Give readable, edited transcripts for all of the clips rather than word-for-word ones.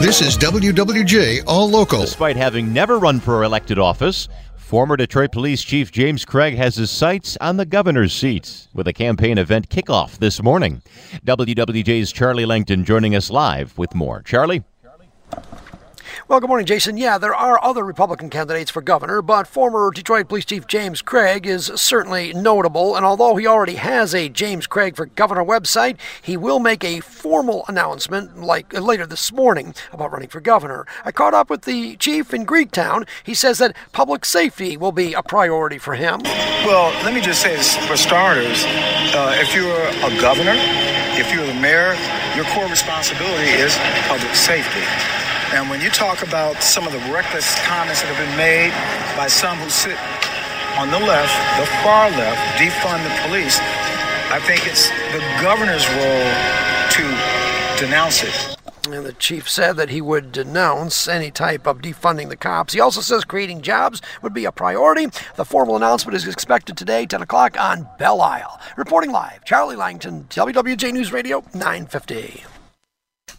This is WWJ All Local. Despite having never run for elected office, former Detroit Police Chief James Craig has his sights on the governor's seat with a campaign event kickoff this morning. WWJ's Charlie Langton joining us live with more. Charlie? Well, good morning, Jason. Yeah, there are other Republican candidates for governor, but former Detroit Police Chief James Craig is certainly notable. And although he already has a James Craig for Governor website, he will make a formal announcement later this morning about running for governor. I caught up with the chief in Greektown. He says that public safety will be a priority for him. Well, let me just say this for starters. If you're a governor, if you're the mayor, your core responsibility is public safety. And when you talk about some of the reckless comments that have been made by some who sit on the left, the far left, defund the police, I think it's the governor's role to denounce it. And the chief said that he would denounce any type of defunding the cops. He also says creating jobs would be a priority. The formal announcement is expected today, 10 o'clock on Belle Isle. Reporting live, Charlie Langton, WWJ News Radio, 950.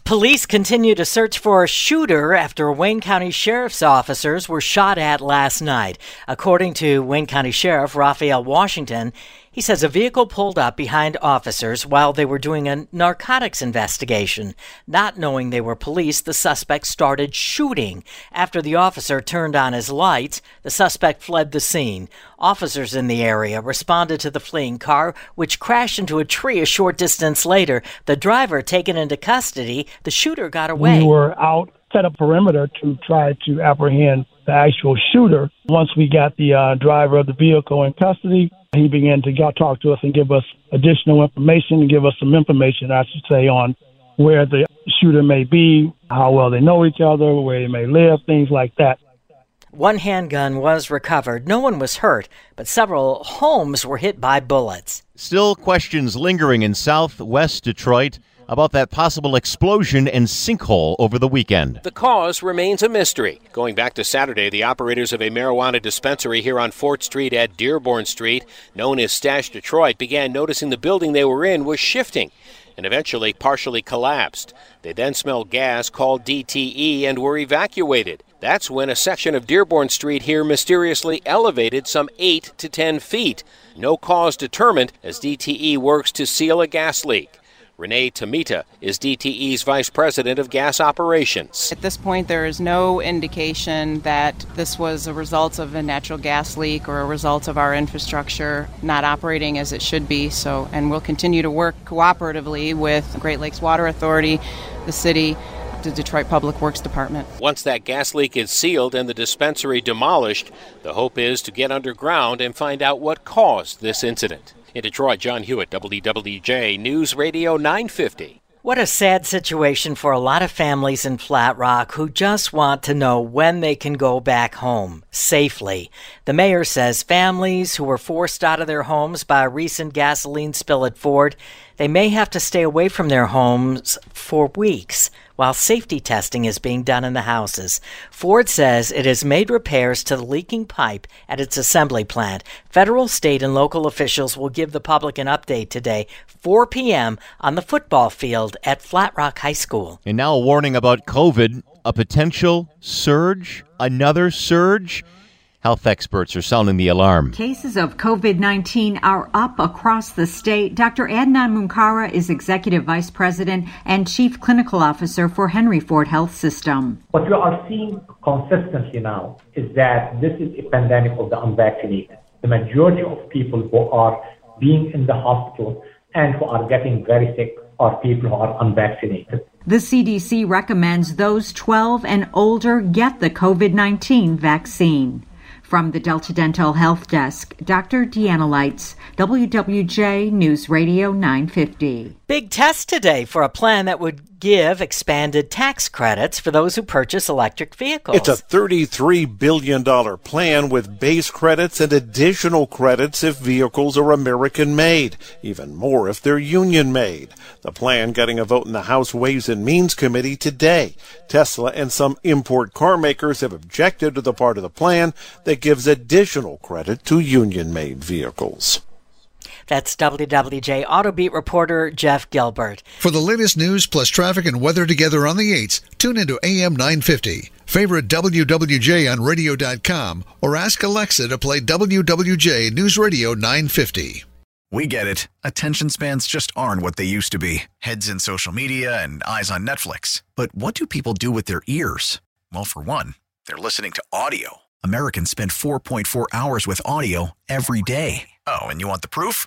Police continue to search for a shooter after Wayne County Sheriff's officers were shot at last night. According to Wayne County Sheriff Raphael Washington, he says a vehicle pulled up behind officers while they were doing a narcotics investigation. Not knowing they were police, the suspect started shooting. After the officer turned on his lights, the suspect fled the scene. Officers in the area responded to the fleeing car, which crashed into a tree a short distance later. The driver taken into custody, the shooter got away. We were out, set up perimeter to try to apprehend the actual shooter. Once we got the driver of the vehicle in custody, he began to talk to us and give us additional information and give us some information, I should say, on where the shooter may be, how well they know each other, where they may live, things like that. One handgun was recovered. No one was hurt, but several homes were hit by bullets. Still questions lingering in southwest Detroit about that possible explosion and sinkhole over the weekend. The cause remains a mystery. Going back to Saturday, the operators of a marijuana dispensary here on 4th Street at Dearborn Street, known as Stash Detroit, began noticing the building they were in was shifting and eventually partially collapsed. They then smelled gas, called DTE, and were evacuated. That's when a section of Dearborn Street here mysteriously elevated some 8 to 10 feet. No cause determined as DTE works to seal a gas leak. Renee Tamita is DTE's Vice President of Gas Operations. At this point, there is no indication that this was a result of a natural gas leak or a result of our infrastructure not operating as it should be. So, and we'll continue to work cooperatively with Great Lakes Water Authority, the city, the Detroit Public Works Department. Once that gas leak is sealed and the dispensary demolished, the hope is to get underground and find out what caused this incident. In Detroit, John Hewitt, WWJ News Radio 950. What a sad situation for a lot of families in Flat Rock who just want to know when they can go back home safely. The mayor says families who were forced out of their homes by a recent gasoline spill at Ford, they may have to stay away from their homes for weeks while safety testing is being done in the houses. Ford says it has made repairs to the leaking pipe at its assembly plant. Federal, state, and local officials will give the public an update today, 4 p.m. on the football field at Flat Rock High School. And now a warning about COVID, a potential surge, another surge. Health experts are sounding the alarm. Cases of COVID-19 are up across the state. Dr. Adnan Munkara is Executive Vice President and Chief Clinical Officer for Henry Ford Health System. What we are seeing consistently now is that this is a pandemic of the unvaccinated. The majority of people who are being in the hospital and who are getting very sick are people who are unvaccinated. The CDC recommends those 12 and older get the COVID-19 vaccine. From the Delta Dental Health Desk, Dr. Diana Lites, WWJ News Radio 950. Big test today for a plan that would give expanded tax credits for those who purchase electric vehicles. It's a $33 billion plan with base credits and additional credits if vehicles are American-made, even more if they're union-made. The plan getting a vote in the House Ways and Means Committee today. Tesla and some import car makers have objected to the part of the plan that gives additional credit to union-made vehicles. That's WWJ AutoBeat reporter Jeff Gilbert. For the latest news plus traffic and weather together on the 8s, tune into AM 950. Favorite WWJ on radio.com or ask Alexa to play WWJ News Radio 950. We get it. Attention spans just aren't what they used to be. Heads in social media and eyes on Netflix. But what do people do with their ears? Well, for one, they're listening to audio. Americans spend 4.4 hours with audio every day. Oh, and you want the proof?